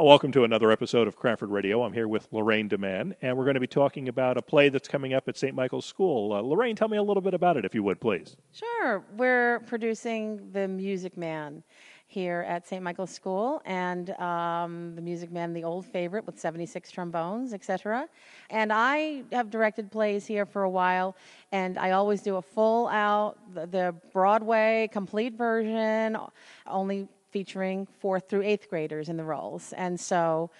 Welcome to another episode of Cranford Radio. I'm here with Lorraine DeMann, and we're going to be talking about a play that's coming up at St. Michael's School. Lorraine, tell me a little bit about it, if you would, please. Sure. We're producing The Music Man here at St. Michael's School, and The Music Man, the old favorite with 76 trombones, etc. And I have directed plays here for a while, and I always do a full-out, the Broadway complete version, only featuring 4th through 8th graders in the roles. And so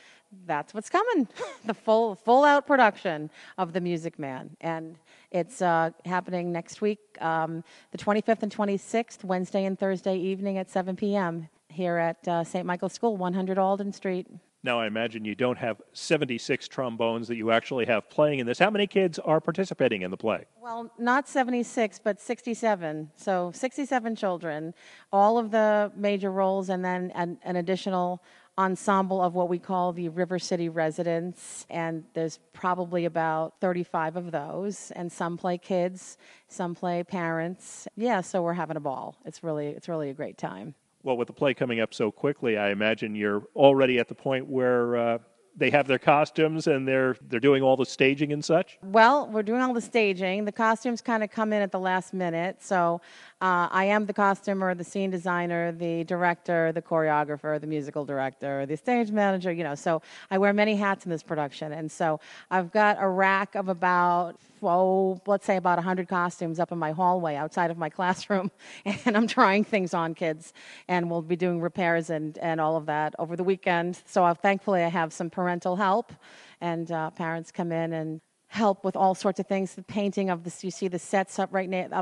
that's what's coming, the full-out production of The Music Man. And it's happening next week, the 25th and 26th, Wednesday and Thursday evening at 7 p.m. here at St. Michael's School, 100 Alden Street. Now, I imagine you don't have 76 trombones that you actually have playing in this. How many kids are participating in the play? Well, not 76, but 67. So 67 children, all of the major roles, and then an additional ensemble of what we call the River City residents. And there's probably about 35 of those. And some play kids, some play parents. Yeah, so we're having a ball. It's really a great time. Well, with the play coming up so quickly, I imagine you're already at the point where they have their costumes and they're doing all the staging and such? Well, we're doing all the staging. The costumes kind of come in at the last minute. So I am the costumer, the scene designer, the director, the choreographer, the musical director, the stage manager, So I wear many hats in this production. And so I've got a rack of about 100 costumes up in my hallway outside of my classroom, and I'm trying things on kids, and we'll be doing repairs and all of that over the weekend. So thankfully I have some parental help, and parents come in and help with all sorts of things. The painting of this, you see the sets up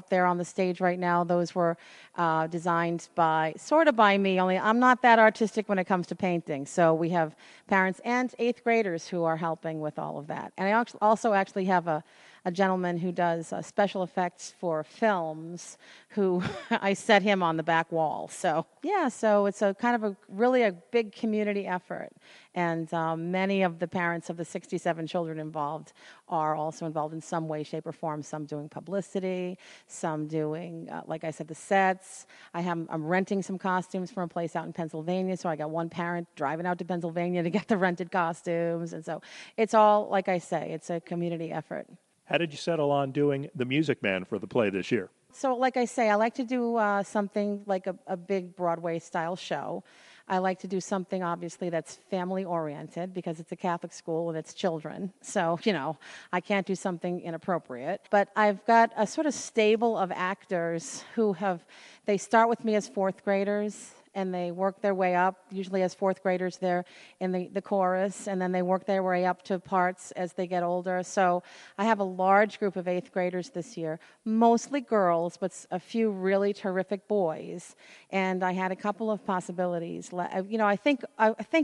there on the stage right now. Those were designed by me, only I'm not that artistic when it comes to painting. So we have parents and 8th graders who are helping with all of that. And I also actually have a gentleman who does special effects for films, who I set him on the back wall. So yeah, so it's a kind of really a big community effort. And many of the parents of the 67 children involved are also involved in some way, shape, or form, some doing publicity, some doing, like I said, the sets. I'm renting some costumes from a place out in Pennsylvania, so I got one parent driving out to Pennsylvania to get the rented costumes. And so it's all, like I say, it's a community effort. How did you settle on doing The Music Man for the play this year? So like I say, I like to do something like a big Broadway-style show. I like to do something, obviously, that's family-oriented, because it's a Catholic school and it's children. So, I can't do something inappropriate. But I've got a sort of stable of actors they start with me as 4th graders, and they work their way up. Usually as 4th graders, they're in the chorus, and then they work their way up to parts as they get older. So I have a large group of 8th graders this year, mostly girls, but a few really terrific boys. And I had a couple of possibilities. I think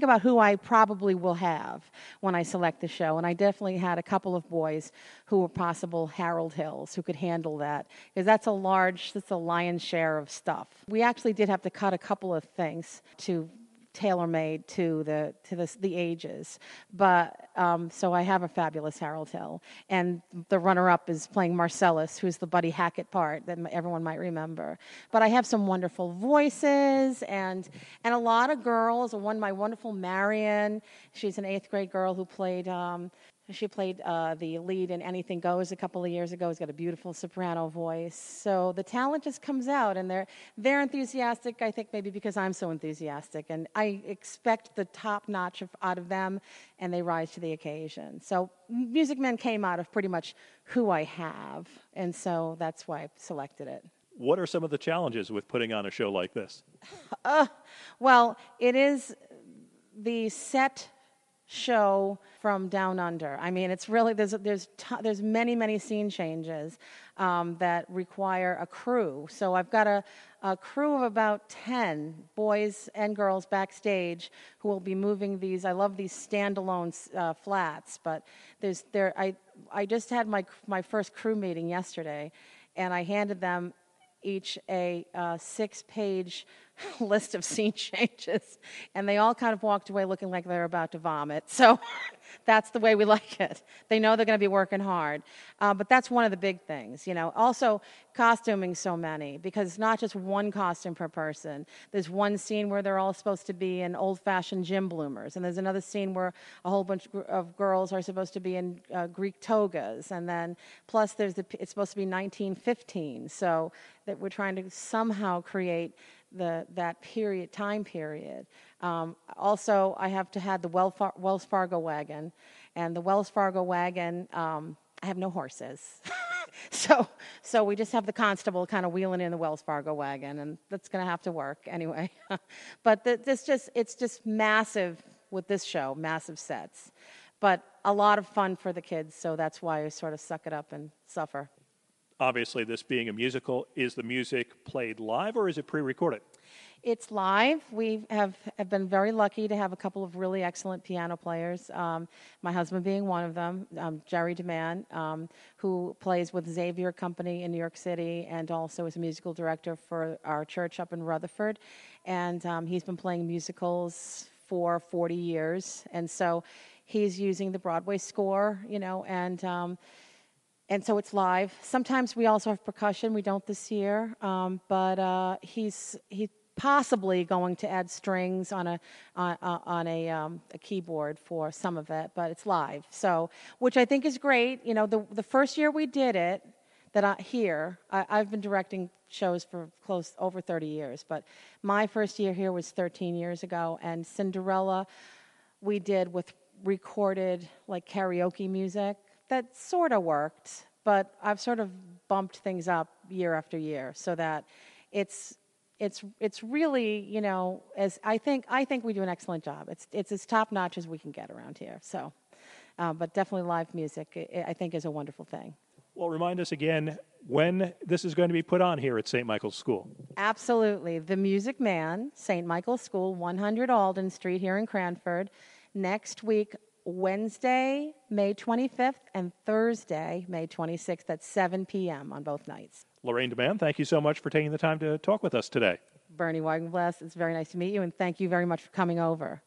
about who I probably will have when I select the show, and I definitely had a couple of boys who were possible Harold Hills, who could handle that, because that's a lion's share of stuff. We actually did have to cut a couple of things to tailor-made to the ages, but so I have a fabulous Harold Hill, and the runner-up is playing Marcellus, who's the Buddy Hackett part that everyone might remember. But I have some wonderful voices and a lot of girls. My wonderful Marion, she's an 8th-grade girl who played. She played the lead in Anything Goes a couple of years ago. She's got a beautiful soprano voice. So the talent just comes out, and they're enthusiastic, I think maybe because I'm so enthusiastic. And I expect the top notch out of them, and they rise to the occasion. So Music Man came out of pretty much who I have, and so that's why I selected it. What are some of the challenges with putting on a show like this? Well, it is the set show from down under. I mean, it's really there's many scene changes that require a crew. So I've got a crew of about 10 boys and girls backstage who will be moving these. I love these standalone flats, but I just had my first crew meeting yesterday, and I handed them each a 6-page list of scene changes, and they all kind of walked away looking like they're about to vomit. So that's the way we like it. They know they're going to be working hard. But that's one of the big things, you know. Also, costuming so many, because it's not just one costume per person. There's one scene where they're all supposed to be in old-fashioned gym bloomers, and there's another scene where a whole bunch of girls are supposed to be in Greek togas, and then plus there's it's supposed to be 1915, so that we're trying to somehow create that time period. Also, I have to have the Wells Fargo wagon, and the Wells Fargo wagon, I have no horses. so we just have the constable kind of wheeling in the Wells Fargo wagon, and that's going to have to work anyway. But it's just massive with this show, massive sets. But a lot of fun for the kids, so that's why I sort of suck it up and suffer. Obviously, this being a musical, is the music played live or is it pre-recorded? It's live. We have been very lucky to have a couple of really excellent piano players, my husband being one of them, Jerry DeMann, who plays with Xavier Company in New York City and also is a musical director for our church up in Rutherford. And he's been playing musicals for 40 years. And so he's using the Broadway score, you know, and so it's live. Sometimes we also have percussion. We don't this year, but he's possibly going to add strings on a keyboard for some of it. But it's live, so which I think is great. You know, the first year we did it, I've been directing shows for over 30 years, but my first year here was 13 years ago, and Cinderella we did with recorded like karaoke music. That sort of worked, but I've sort of bumped things up year after year so that it's really, you know, as I think we do an excellent job. It's as top notch as we can get around here. So, but definitely live music, I think, is a wonderful thing. Well, remind us again when this is going to be put on here at St. Michael's School. Absolutely, The Music Man, St. Michael's School, 100 Alden Street here in Cranford, next week. Wednesday, May 25th, and Thursday, May 26th at 7 p.m. on both nights. Lorraine DeMann, thank you so much for taking the time to talk with us today. Bernie Wagenblast, it's very nice to meet you, and thank you very much for coming over.